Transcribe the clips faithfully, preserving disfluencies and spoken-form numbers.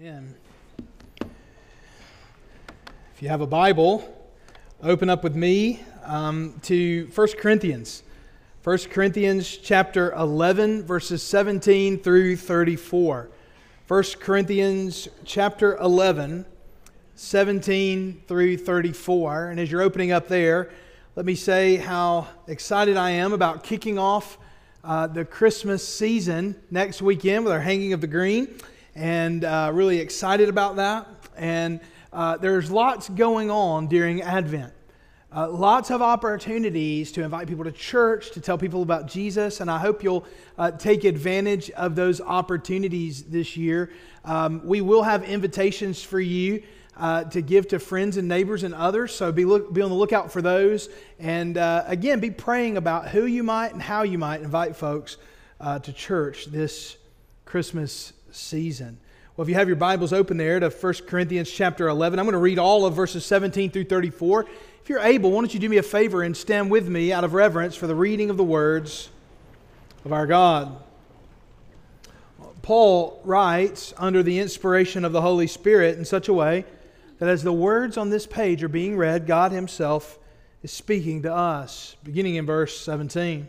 Amen. If you have a Bible, open up with me um, to First Corinthians. First Corinthians chapter eleven, verses seventeen through thirty-four. First Corinthians chapter eleven, seventeen through thirty-four. And as you're opening up there, let me say how excited I am about kicking off uh, the Christmas season next weekend with our Hanging of the Green. And uh, really excited about that. And uh, there's lots going on during Advent. Uh, lots of opportunities to invite people to church, to tell people about Jesus, and I hope you'll uh, take advantage of those opportunities this year. Um, we will have invitations for you uh, to give to friends and neighbors and others, so be, look, be on the lookout for those. And uh, again, be praying about who you might and how you might invite folks uh, to church this Christmas season. Well, if you have your Bibles open there to First Corinthians chapter eleven, I'm going to read all of verses seventeen through thirty-four. If you're able, why don't you do me a favor and stand with me out of reverence for the reading of the words of our God. Paul writes under the inspiration of the Holy Spirit in such a way that as the words on this page are being read, God Himself is speaking to us, beginning in verse seventeen.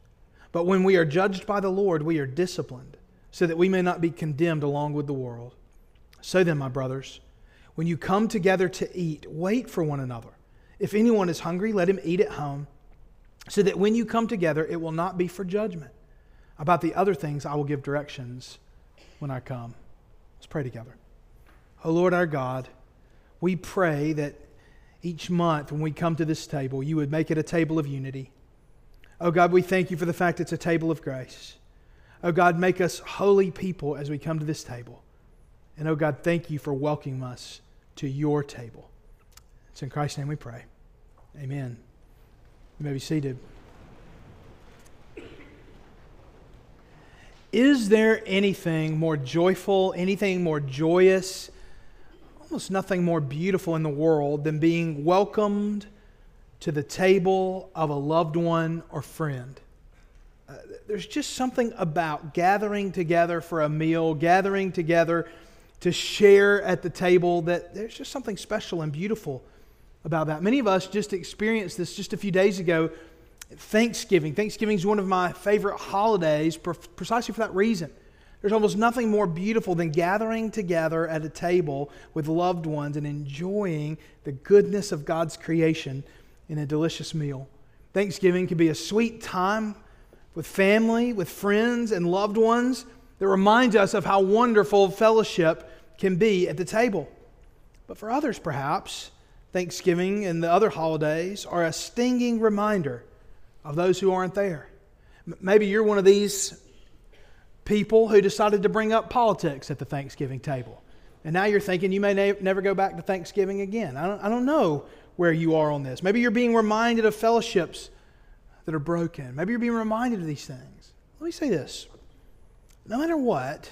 But when we are judged by the Lord, we are disciplined, so that we may not be condemned along with the world. So then, my brothers, when you come together to eat, wait for one another. If anyone is hungry, let him eat at home, so that when you come together, it will not be for judgment. About the other things, I will give directions when I come." Let's pray together. O Lord our God, we pray that each month when we come to this table, you would make it a table of unity. Oh God, we thank you for the fact it's a table of grace. Oh God, make us holy people as we come to this table. And oh God, thank you for welcoming us to your table. It's in Christ's name we pray. Amen. You may be seated. Is there anything more joyful, anything more joyous, almost nothing more beautiful in the world than being welcomed to the table of a loved one or friend? Uh, there's just something about gathering together for a meal, gathering together to share at the table, that there's just something special and beautiful about that. Many of us just experienced this just a few days ago at Thanksgiving. Thanksgiving is one of my favorite holidays precisely for that reason. There's almost nothing more beautiful than gathering together at a table with loved ones and enjoying the goodness of God's creation in a delicious meal. Thanksgiving can be a sweet time with family, with friends and loved ones that reminds us of how wonderful fellowship can be at the table. But for others, perhaps, Thanksgiving and the other holidays are a stinging reminder of those who aren't there. Maybe you're one of these people who decided to bring up politics at the Thanksgiving table. And now you're thinking you may ne- never go back to Thanksgiving again. I don't, I don't know where you are on this. Maybe you're being reminded of fellowships that are broken. Maybe you're being reminded of these things. Let me say this. No matter what,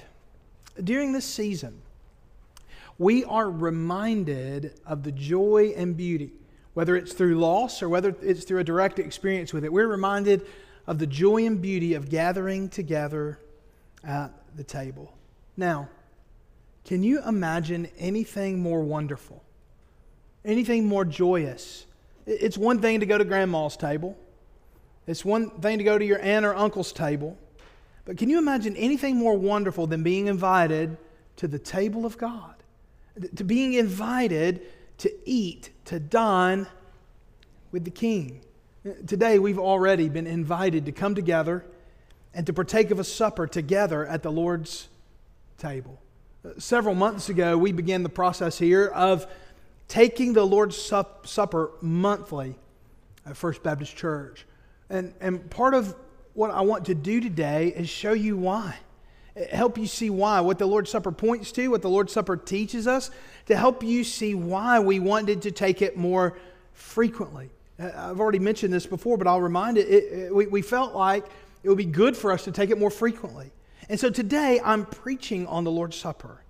during this season, we are reminded of the joy and beauty, whether it's through loss or whether it's through a direct experience with it. We're reminded of the joy and beauty of gathering together at the table. Now, can you imagine anything more wonderful? Anything more joyous? It's one thing to go to grandma's table. It's one thing to go to your aunt or uncle's table. But can you imagine anything more wonderful than being invited to the table of God? To being invited to eat, to dine with the King. Today we've already been invited to come together and to partake of a supper together at the Lord's table. Several months ago, we began the process here of taking the Lord's Sup- Supper monthly at First Baptist Church. And, and part of what I want to do today is show you why. Help you see why. What the Lord's Supper points to, what the Lord's Supper teaches us, to help you see why we wanted to take it more frequently. I've already mentioned this before, but I'll remind it. it, it we, we felt like it would be good for us to take it more frequently. And so today I'm preaching on the Lord's Supper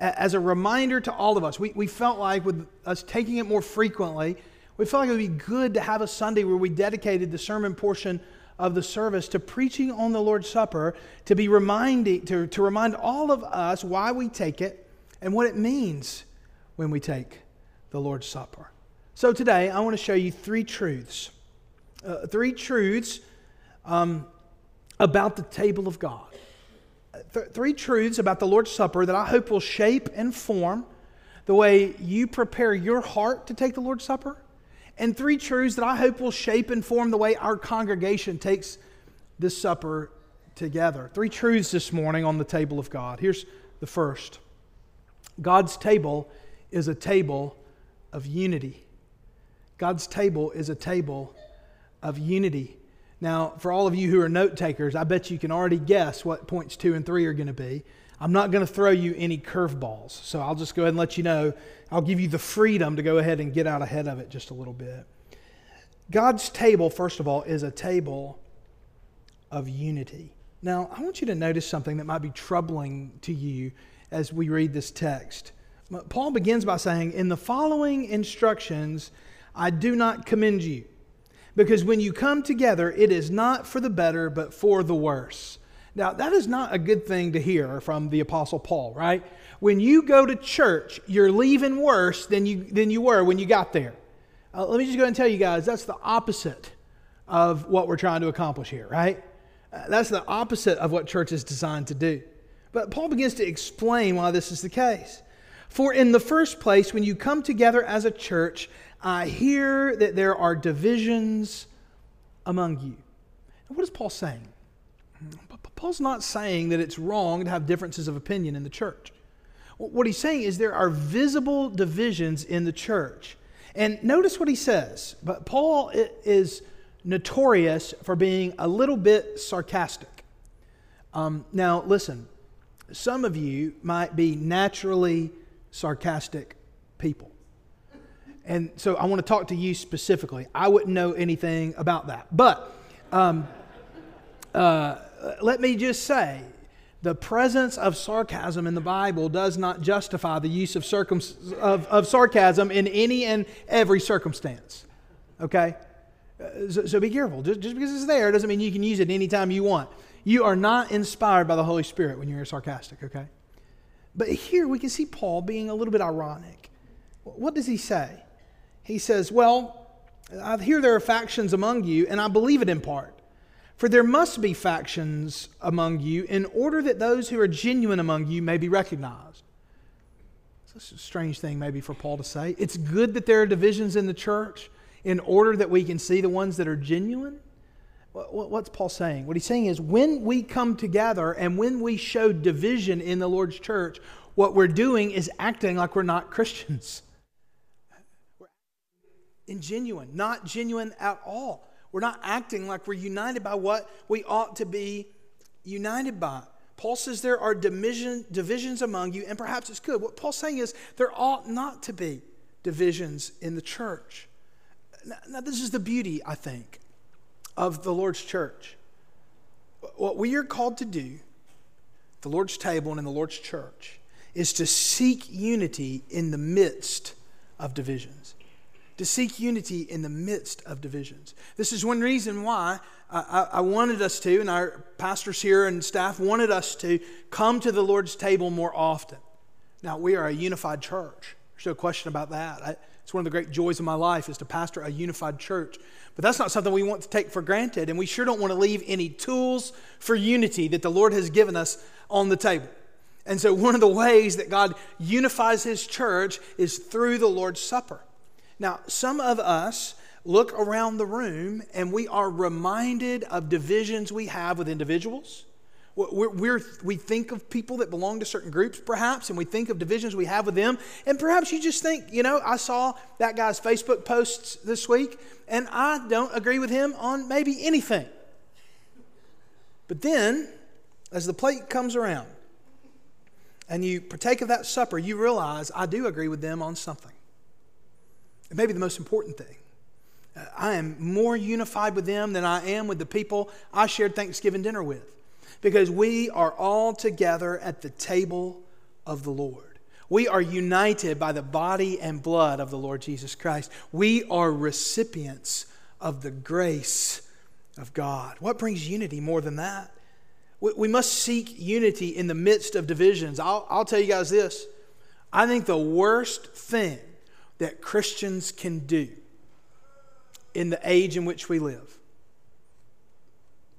as a reminder to all of us. We, we felt like with us taking it more frequently, we felt like it would be good to have a Sunday where we dedicated the sermon portion of the service to preaching on the Lord's Supper, to be reminding, to, to remind all of us why we take it and what it means when we take the Lord's Supper. So today I want to show you three truths. Uh, three truths um, about the table of God. Th- three truths about the Lord's Supper that I hope will shape and form the way you prepare your heart to take the Lord's Supper, and three truths that I hope will shape and form the way our congregation takes this supper together. Three truths this morning on the table of God. Here's the first. God's table is a table of unity. God's table is a table of unity. Now, for all of you who are note takers, I bet you can already guess what points two and three are going to be. I'm not going to throw you any curveballs, so I'll just go ahead and let you know. I'll give you the freedom to go ahead and get out ahead of it just a little bit. God's table, first of all, is a table of unity. Now, I want you to notice something that might be troubling to you as we read this text. Paul begins by saying, "In the following instructions, I do not commend you. Because when you come together, it is not for the better, but for the worse." Now, that is not a good thing to hear from the Apostle Paul, right? When you go to church, you're leaving worse than you than you were when you got there. Uh, let me just go ahead and tell you guys, that's the opposite of what we're trying to accomplish here, right? Uh, that's the opposite of what church is designed to do. But Paul begins to explain why this is the case. "For in the first place, when you come together as a church, I hear that there are divisions among you." And what is Paul saying? Paul's not saying that it's wrong to have differences of opinion in the church. What he's saying is there are visible divisions in the church. And notice what he says. But Paul is notorious for being a little bit sarcastic. Um, now, listen, some of you might be naturally sarcastic people. And so I want to talk to you specifically. I wouldn't know anything about that. But um, uh, let me just say, the presence of sarcasm in the Bible does not justify the use of, circum- of, of sarcasm in any and every circumstance. Okay? So, so be careful. Just, just because it's there doesn't mean you can use it anytime you want. You are not inspired by the Holy Spirit when you're sarcastic, okay? But here we can see Paul being a little bit ironic. What does he say? He says, "Well, I hear there are factions among you, and I believe it in part. For there must be factions among you in order that those who are genuine among you may be recognized." It's a strange thing maybe for Paul to say. It's good that there are divisions in the church in order that we can see the ones that are genuine. What's Paul saying? What he's saying is when we come together and when we show division in the Lord's church, what we're doing is acting like we're not Christians. ingenuine, not genuine at all. We're not acting like we're united by what we ought to be united by. Paul says there are division, divisions among you, and perhaps it's good. What Paul's saying is there ought not to be divisions in the church. Now, now this is the beauty, I think, of the Lord's church. What we are called to do, the Lord's table and in the Lord's church, is to seek unity in the midst of divisions. To seek unity in the midst of divisions. This is one reason why I, I wanted us to, and our pastors here and staff wanted us to, come to the Lord's table more often. Now, we are a unified church. There's no question about that. I, it's one of the great joys of my life is to pastor a unified church. But that's not something we want to take for granted, and we sure don't want to leave any tools for unity that the Lord has given us on the table. And so one of the ways that God unifies his church is through the Lord's Supper. Now, some of us look around the room and we are reminded of divisions we have with individuals. We're, we're, we think of people that belong to certain groups, perhaps, and we think of divisions we have with them. And perhaps you just think, you know, I saw that guy's Facebook posts this week, and I don't agree with him on maybe anything. But then, as the plate comes around and you partake of that supper, you realize I do agree with them on something. It may be the most important thing. Uh, I am more unified with them than I am with the people I shared Thanksgiving dinner with, because we are all together at the table of the Lord. We are united by the body and blood of the Lord Jesus Christ. We are recipients of the grace of God. What brings unity more than that? We, we must seek unity in the midst of divisions. I'll, I'll tell you guys this. I think the worst thing that Christians can do in the age in which we live,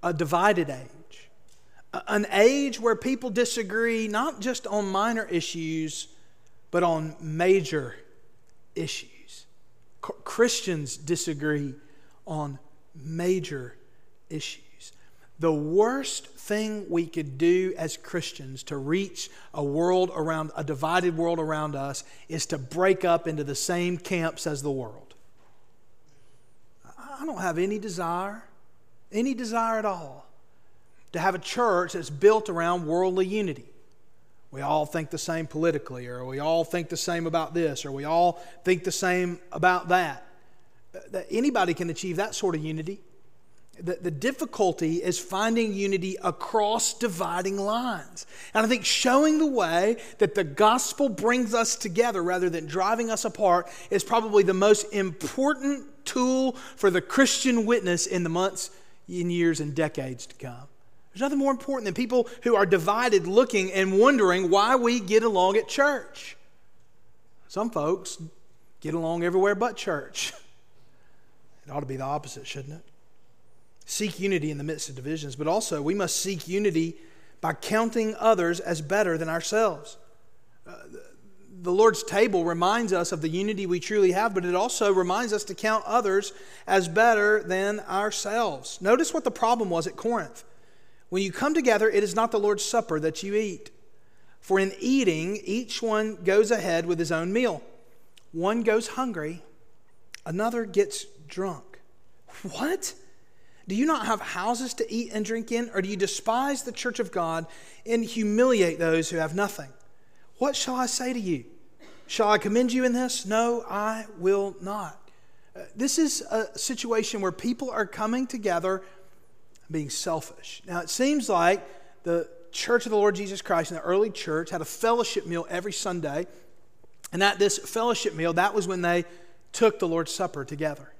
a divided age, an age where people disagree not just on minor issues, but on major issues. Christians disagree on major issues. The worst thing we could do as Christians to reach a world around, a divided world around us, is to break up into the same camps as the world. I don't have any desire, any desire at all, to have a church that's built around worldly unity. We all think the same politically, or we all think the same about this, or we all think the same about that. Anybody can achieve that sort of unity. The, the difficulty is finding unity across dividing lines. And I think showing the way that the gospel brings us together rather than driving us apart is probably the most important tool for the Christian witness in the months and years and decades to come. There's nothing more important than people who are divided looking and wondering why we get along at church. Some folks get along everywhere but church. It ought to be the opposite, shouldn't it? Seek unity in the midst of divisions, but also we must seek unity by counting others as better than ourselves. Uh, the Lord's table reminds us of the unity we truly have, but it also reminds us to count others as better than ourselves. Notice what the problem was at Corinth. When you come together, it is not the Lord's Supper that you eat. For in eating, each one goes ahead with his own meal. One goes hungry, another gets drunk. What? Do you not have houses to eat and drink in? Or do you despise the church of God and humiliate those who have nothing? What shall I say to you? Shall I commend you in this? No, I will not. Uh, this is a situation where people are coming together being selfish. Now, it seems like the church of the Lord Jesus Christ in the early church had a fellowship meal every Sunday. And at this fellowship meal, that was when they took the Lord's Supper together.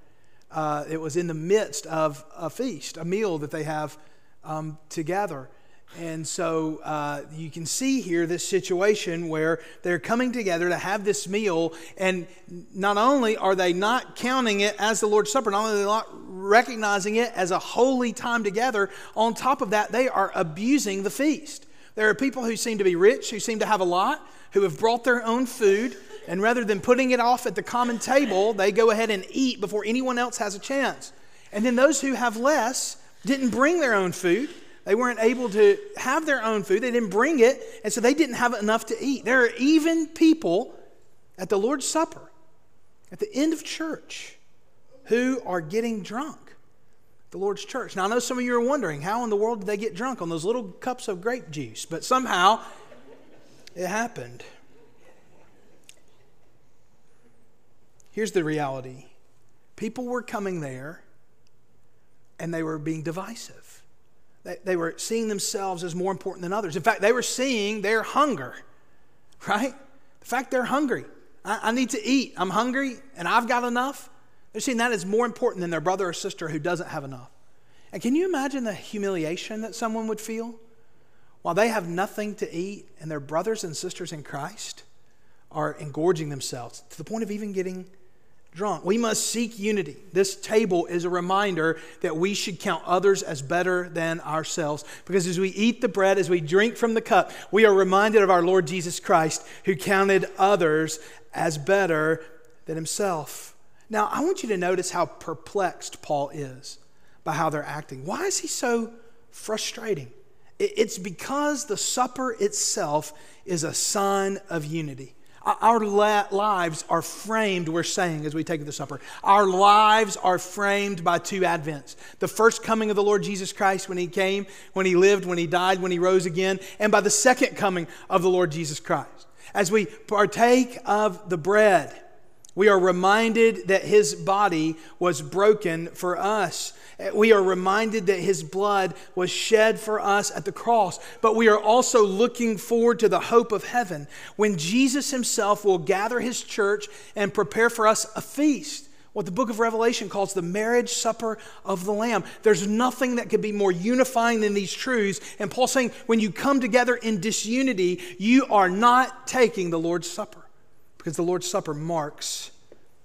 Uh, it was in the midst of a feast, a meal that they have um, together. And so uh, you can see here this situation where they're coming together to have this meal, and not only are they not counting it as the Lord's Supper, not only are they not recognizing it as a holy time together, on top of that, they are abusing the feast. There are people who seem to be rich, who seem to have a lot, who have brought their own food, and rather than putting it off at the common table, they go ahead and eat before anyone else has a chance. And then those who have less didn't bring their own food. They weren't able to have their own food. They didn't bring it, and so they didn't have enough to eat. There are even people at the Lord's Supper, at the end of church, who are getting drunk at the Lord's church. Now, I know some of you are wondering, how in the world did they get drunk on those little cups of grape juice? But somehow it happened. Here's the reality. People were coming there and they were being divisive. They, they were seeing themselves as more important than others. In fact, they were seeing their hunger, right? The fact they're hungry. I, I need to eat. I'm hungry and I've got enough. They're seeing that as more important than their brother or sister who doesn't have enough. And can you imagine the humiliation that someone would feel while they have nothing to eat and their brothers and sisters in Christ are engorging themselves to the point of even getting drunk? We must seek unity. This table is a reminder that we should count others as better than ourselves, because as we eat the bread, as we drink from the cup, we are reminded of our Lord Jesus Christ, who counted others as better than himself. Now, I want you to notice how perplexed Paul is by how they're acting. Why is he so frustrating? It's because the supper itself is a sign of unity. Our lives are framed, we're saying as we take the supper, our lives are framed by two advents. The first coming of the Lord Jesus Christ, when he came, when he lived, when he died, when he rose again, and by the second coming of the Lord Jesus Christ. As we partake of the bread, we are reminded that his body was broken for us. We are reminded that his blood was shed for us at the cross. But we are also looking forward to the hope of heaven, when Jesus himself will gather his church and prepare for us a feast, what the book of Revelation calls the marriage supper of the Lamb. There's nothing that could be more unifying than these truths. And Paul's saying, when you come together in disunity, you are not taking the Lord's Supper, because the Lord's Supper marks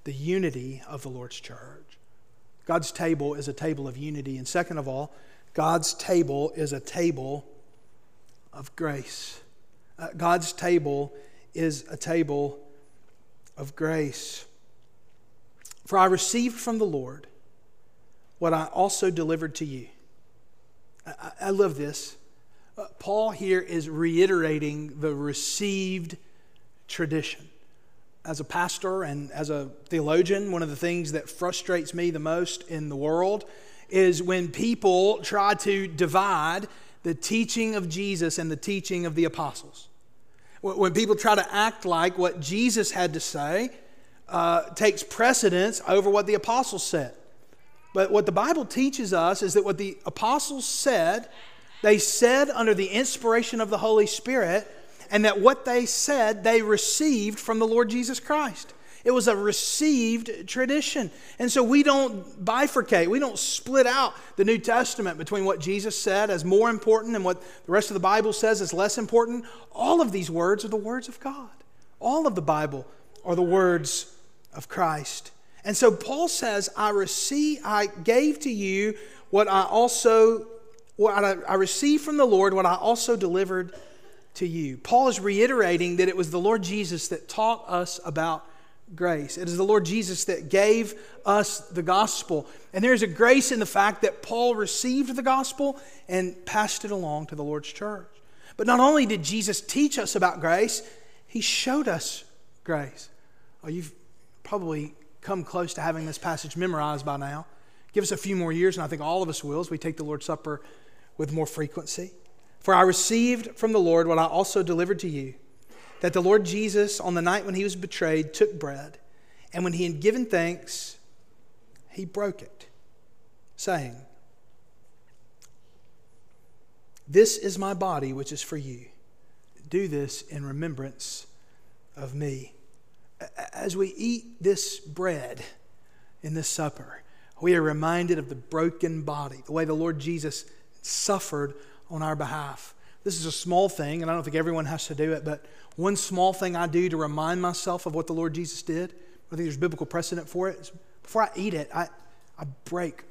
the unity of the Lord's church. God's table is a table of unity. And second of all, God's table is a table of grace. Uh, God's table is a table of grace. For I received from the Lord what I also delivered to you. I, I, I love this. Uh, Paul here is reiterating the received tradition. As a pastor and as a theologian, one of the things that frustrates me the most in the world is when people try to divide the teaching of Jesus and the teaching of the apostles. When people try to act like what Jesus had to say uh, takes precedence over what the apostles said. But what the Bible teaches us is that what the apostles said, they said under the inspiration of the Holy Spirit, and that what they said, they received from the Lord Jesus Christ. It was a received tradition. And so we don't bifurcate. We don't split out the New Testament between what Jesus said as more important and what the rest of the Bible says is less important. All of these words are the words of God. All of the Bible are the words of Christ. And so Paul says, I receive, I gave to you what I also, what I, I received from the Lord, what I also delivered to you. Paul is reiterating that it was the Lord Jesus that taught us about grace. It is the Lord Jesus that gave us the gospel. And there's a grace in the fact that Paul received the gospel and passed it along to the Lord's church. But not only did Jesus teach us about grace, he showed us grace. Oh, you've probably come close to having this passage memorized by now. Give us a few more years, and I think all of us will, as we take the Lord's Supper with more frequency. For I received from the Lord what I also delivered to you, that the Lord Jesus, on the night when he was betrayed, took bread, and when he had given thanks, he broke it, saying, "This is my body, which is for you. Do this in remembrance of me." As we eat this bread in this supper, we are reminded of the broken body, the way the Lord Jesus suffered on our behalf. This is a small thing, and I don't think everyone has to do it, but one small thing I do to remind myself of what the Lord Jesus did, I think there's biblical precedent for it, is before I eat it, I, I break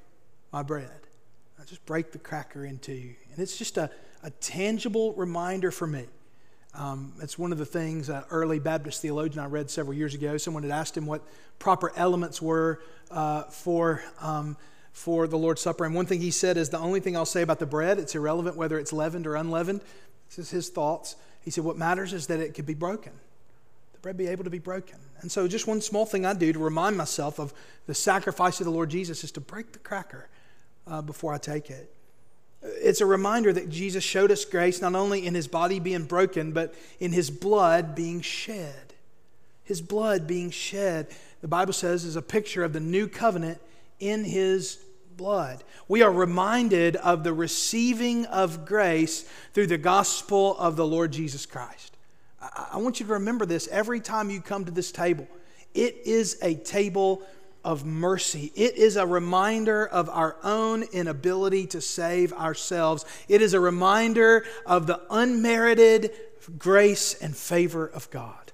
my bread. I just break the cracker in two. And it's just a, a tangible reminder for me. Um, it's one of the things an early Baptist theologian I read several years ago, someone had asked him what proper elements were uh, for um for the Lord's Supper. And one thing he said is, the only thing I'll say about the bread, it's irrelevant whether it's leavened or unleavened. This is his thoughts. He said, what matters is that it could be broken. The bread be able to be broken. And so just one small thing I do to remind myself of the sacrifice of the Lord Jesus is to break the cracker uh, before I take it. It's a reminder that Jesus showed us grace not only in his body being broken, but in his blood being shed. His blood being shed, the Bible says, is a picture of the new covenant in his blood. We are reminded of the receiving of grace through the gospel of the Lord Jesus Christ. I, I want you to remember this every time you come to this table. It is a table of mercy. It is a reminder of our own inability to save ourselves. It is a reminder of the unmerited grace and favor of God.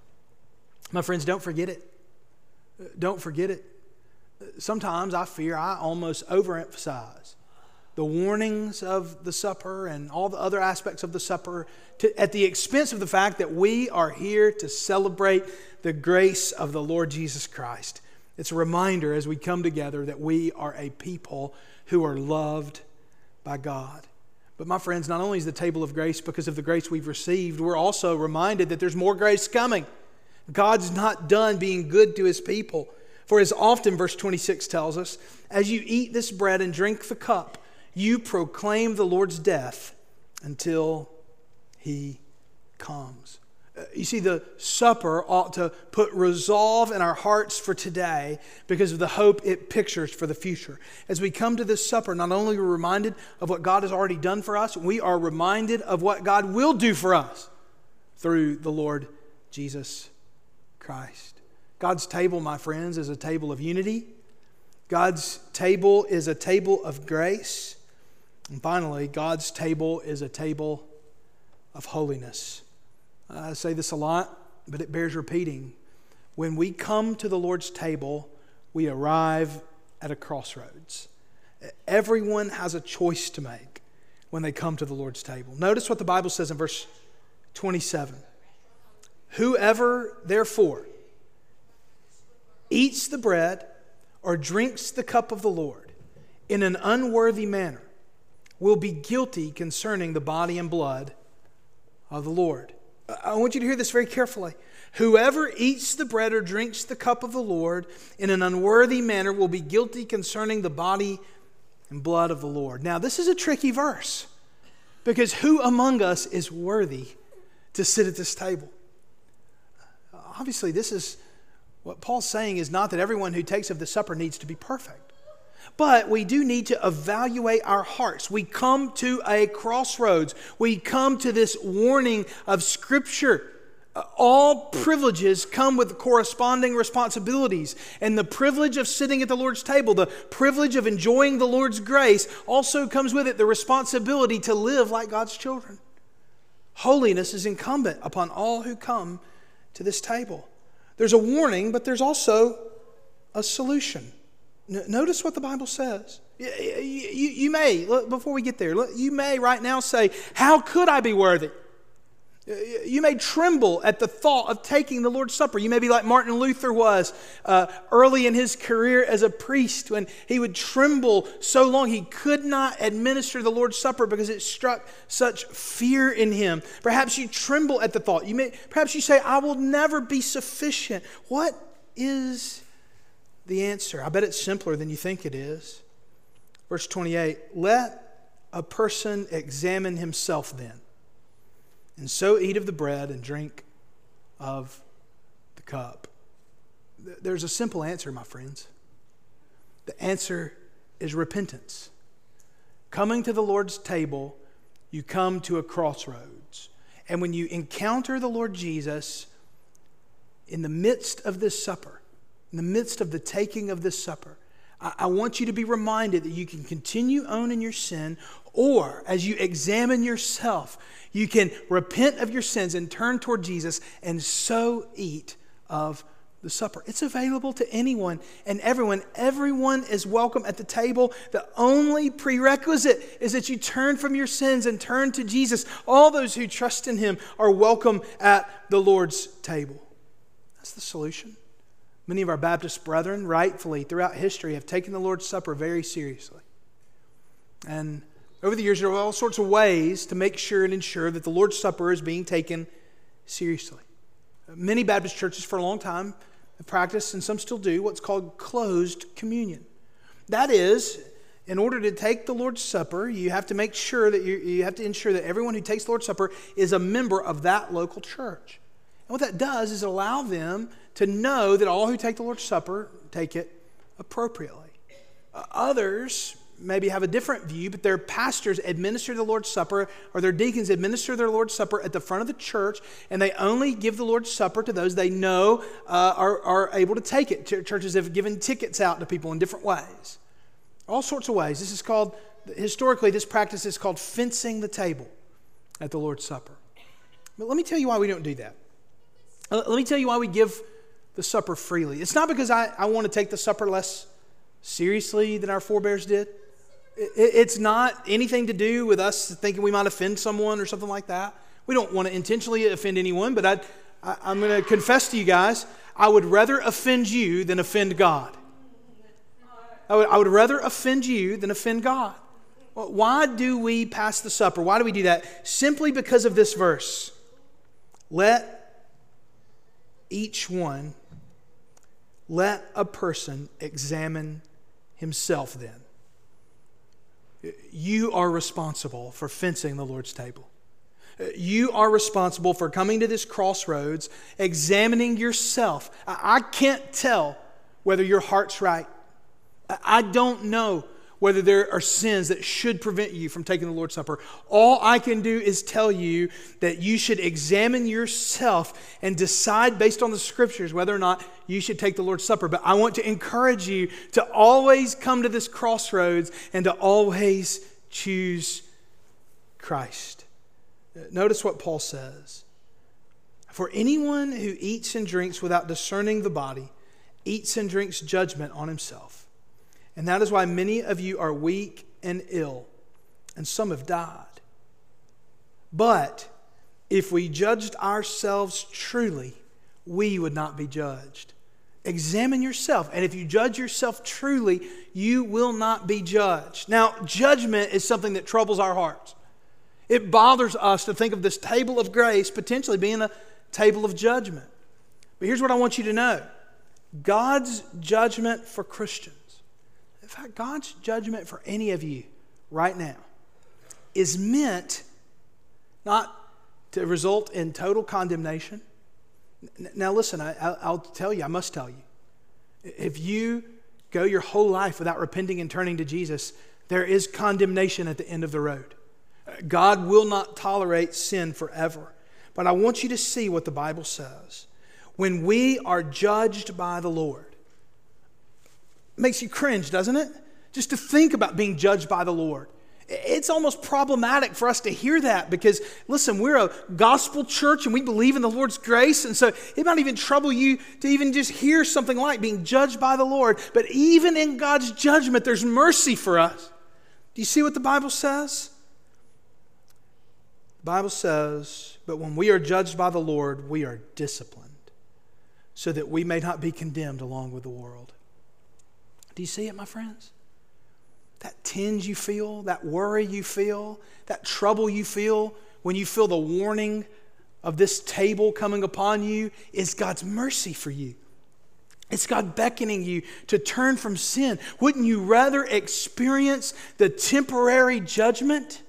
My friends, don't forget it. Don't forget it. Sometimes I fear I almost overemphasize the warnings of the supper and all the other aspects of the supper to, at the expense of the fact that we are here to celebrate the grace of the Lord Jesus Christ. It's a reminder as we come together that we are a people who are loved by God. But my friends, not only is the table of grace because of the grace we've received, we're also reminded that there's more grace coming. God's not done being good to his people. For as often, verse twenty-six tells us, as you eat this bread and drink the cup, you proclaim the Lord's death until he comes. You see, the supper ought to put resolve in our hearts for today because of the hope it pictures for the future. As we come to this supper, not only are we reminded of what God has already done for us, we are reminded of what God will do for us through the Lord Jesus Christ. God's table, my friends, is a table of unity. God's table is a table of grace. And finally, God's table is a table of holiness. I say this a lot, but it bears repeating. When we come to the Lord's table, we arrive at a crossroads. Everyone has a choice to make when they come to the Lord's table. Notice what the Bible says in verse twenty-seven. Whoever, therefore, eats the bread or drinks the cup of the Lord in an unworthy manner will be guilty concerning the body and blood of the Lord. I want you to hear this very carefully. Whoever eats the bread or drinks the cup of the Lord in an unworthy manner will be guilty concerning the body and blood of the Lord. Now, this is a tricky verse because who among us is worthy to sit at this table? Obviously, this is what Paul's saying is not that everyone who takes of the supper needs to be perfect. But we do need to evaluate our hearts. We come to a crossroads. We come to this warning of Scripture. All privileges come with corresponding responsibilities. And the privilege of sitting at the Lord's table, the privilege of enjoying the Lord's grace, also comes with it the responsibility to live like God's children. Holiness is incumbent upon all who come to this table. There's a warning, but there's also a solution. Notice what the Bible says. You, you, you may, look, before we get there, look, you may right now say, how could I be worthy? You may tremble at the thought of taking the Lord's Supper. You may be like Martin Luther was uh, early in his career as a priest when he would tremble so long he could not administer the Lord's Supper because it struck such fear in him. Perhaps you tremble at the thought. You may, perhaps you say, I will never be sufficient. What is the answer? I bet it's simpler than you think it is. Verse twenty-eight, let a person examine himself then, and so eat of the bread and drink of the cup. There's a simple answer, my friends. The answer is repentance. Coming to the Lord's table, you come to a crossroads. And when you encounter the Lord Jesus in the midst of this supper, in the midst of the taking of this supper, I, I want you to be reminded that you can continue on in your sin, or as you examine yourself, you can repent of your sins and turn toward Jesus and so eat of the supper. It's available to anyone and everyone. Everyone is welcome at the table. The only prerequisite is that you turn from your sins and turn to Jesus. All those who trust in him are welcome at the Lord's table. That's the solution. Many of our Baptist brethren, rightfully, throughout history, have taken the Lord's Supper very seriously. And over the years, there are all sorts of ways to make sure and ensure that the Lord's Supper is being taken seriously. many Baptist churches for a long time practiced, and some still do, what's called closed communion. That is, in order to take the Lord's Supper, you have to make sure that you, you have to ensure that everyone who takes the Lord's Supper is a member of that local church. And what that does is allow them to know that all who take the Lord's Supper take it appropriately. Uh, others maybe have a different view, but their pastors administer the Lord's Supper, or their deacons administer their Lord's Supper at the front of the church, and they only give the Lord's Supper to those they know uh, are, are able to take it. Churches have given tickets out to people in different ways, all sorts of ways. This is called, historically, this practice is called fencing the table at the Lord's Supper. But let me tell you why we don't do that. Let me tell you why we give the supper freely. It's not because I, I want to take the supper less seriously than our forebears did. It's not anything to do with us thinking we might offend someone or something like that. We don't want to intentionally offend anyone, but I, I, I'm going to confess to you guys, I would rather offend you than offend God. I would, I would rather offend you than offend God. Why do we pass the supper? Why do we do that? Simply because of this verse. Let each one, let a person examine himself then. You are responsible for fencing the Lord's table. You are responsible for coming to this crossroads, examining yourself. I can't tell whether your heart's right. I don't know whether there are sins that should prevent you from taking the Lord's Supper. All I can do is tell you that you should examine yourself and decide based on the Scriptures whether or not you should take the Lord's Supper. But I want to encourage you to always come to this crossroads and to always choose Christ. Notice what Paul says. For anyone who eats and drinks without discerning the body eats and drinks judgment on himself. And that is why many of you are weak and ill, and some have died. But if we judged ourselves truly, we would not be judged. Examine yourself, and if you judge yourself truly, you will not be judged. Now, judgment is something that troubles our hearts. It bothers us to think of this table of grace potentially being a table of judgment. But here's what I want you to know. God's judgment for Christians, in fact, God's judgment for any of you right now is meant not to result in total condemnation. Now listen, I, I'll tell you, I must tell you, if you go your whole life without repenting and turning to Jesus, there is condemnation at the end of the road. God will not tolerate sin forever. But I want you to see what the Bible says. When we are judged by the Lord, makes you cringe, doesn't it? Just to think about being judged by the Lord. It's almost problematic for us to hear that because, listen, we're a gospel church and we believe in the Lord's grace, and so it might even trouble you to even just hear something like being judged by the Lord. But even in God's judgment, there's mercy for us. Do you see what the Bible says? The Bible says, but when we are judged by the Lord, we are disciplined so that we may not be condemned along with the world. Do you see it, my friends? That tinge you feel, that worry you feel, that trouble you feel when you feel the warning of this table coming upon you is God's mercy for you. It's God beckoning you to turn from sin. Wouldn't you rather experience the temporary judgment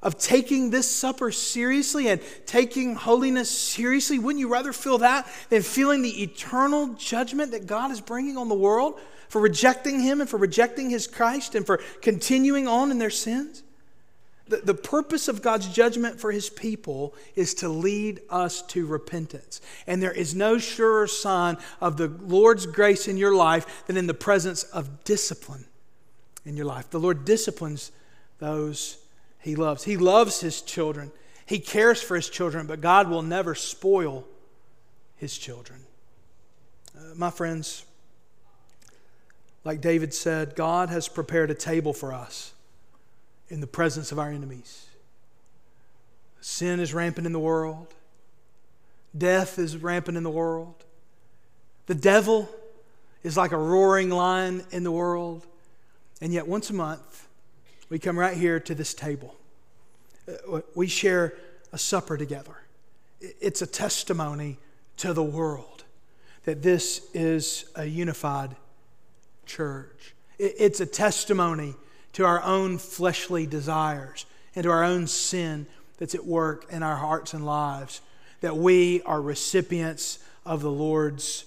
of taking this supper seriously and taking holiness seriously? Wouldn't you rather feel that than feeling the eternal judgment that God is bringing on the world for rejecting Him and for rejecting His Christ and for continuing on in their sins? The, the purpose of God's judgment for His people is to lead us to repentance. And there is no surer sign of the Lord's grace in your life than in the presence of discipline in your life. The Lord disciplines those He loves. He loves His children. He cares for His children, but God will never spoil His children. Uh, my friends, like David said, God has prepared a table for us in the presence of our enemies. Sin is rampant in the world. Death is rampant in the world. The devil is like a roaring lion in the world. And yet once a month, we come right here to this table. We share a supper together. It's a testimony to the world that this is a unified church. It's a testimony to our own fleshly desires and to our own sin that's at work in our hearts and lives, that we are recipients of the Lord's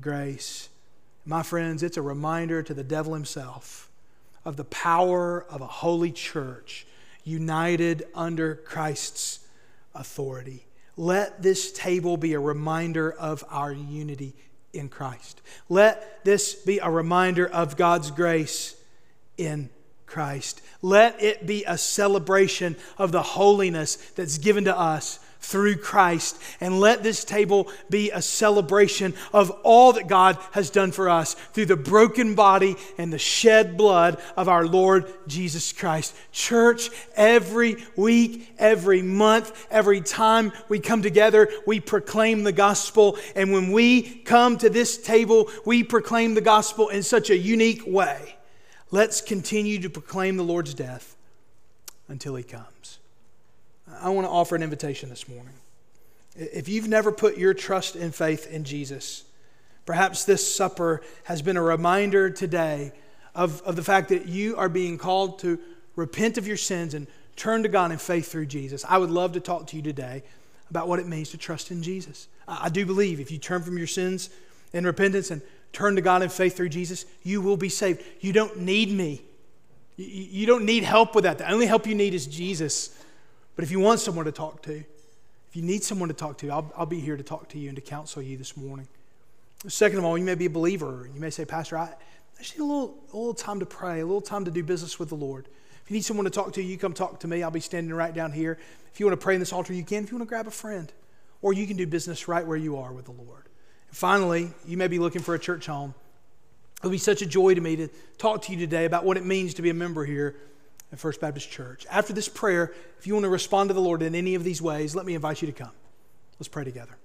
grace. My friends, it's a reminder to the devil himself of the power of a holy church united under Christ's authority. Let this table be a reminder of our unity in Christ. Let this be a reminder of God's grace in Christ. Let it be a celebration of the holiness that's given to us through Christ. And let this table be a celebration of all that God has done for us through the broken body and the shed blood of our Lord Jesus Christ. Church, every week, every month, every time we come together, we proclaim the gospel. And when we come to this table, we proclaim the gospel in such a unique way. Let's continue to proclaim the Lord's death until He comes. I want to offer an invitation this morning. If you've never put your trust and faith in Jesus, perhaps this supper has been a reminder today of, of the fact that you are being called to repent of your sins and turn to God in faith through Jesus. I would love to talk to you today about what it means to trust in Jesus. I, I do believe if you turn from your sins in repentance and turn to God in faith through Jesus, you will be saved. You don't need me. You, you don't need help with that. The only help you need is Jesus. But if you want someone to talk to, if you need someone to talk to, I'll, I'll be here to talk to you and to counsel you this morning. Second of all, you may be a believer. And you may say, Pastor, I, I just need a little, a little time to pray, a little time to do business with the Lord. If you need someone to talk to, you come talk to me. I'll be standing right down here. If you want to pray in this altar, you can. If you want to grab a friend, or you can do business right where you are with the Lord. And finally, you may be looking for a church home. It'll be such a joy to me to talk to you today about what it means to be a member here at First Baptist Church. After this prayer, if you want to respond to the Lord in any of these ways, let me invite you to come. Let's pray together.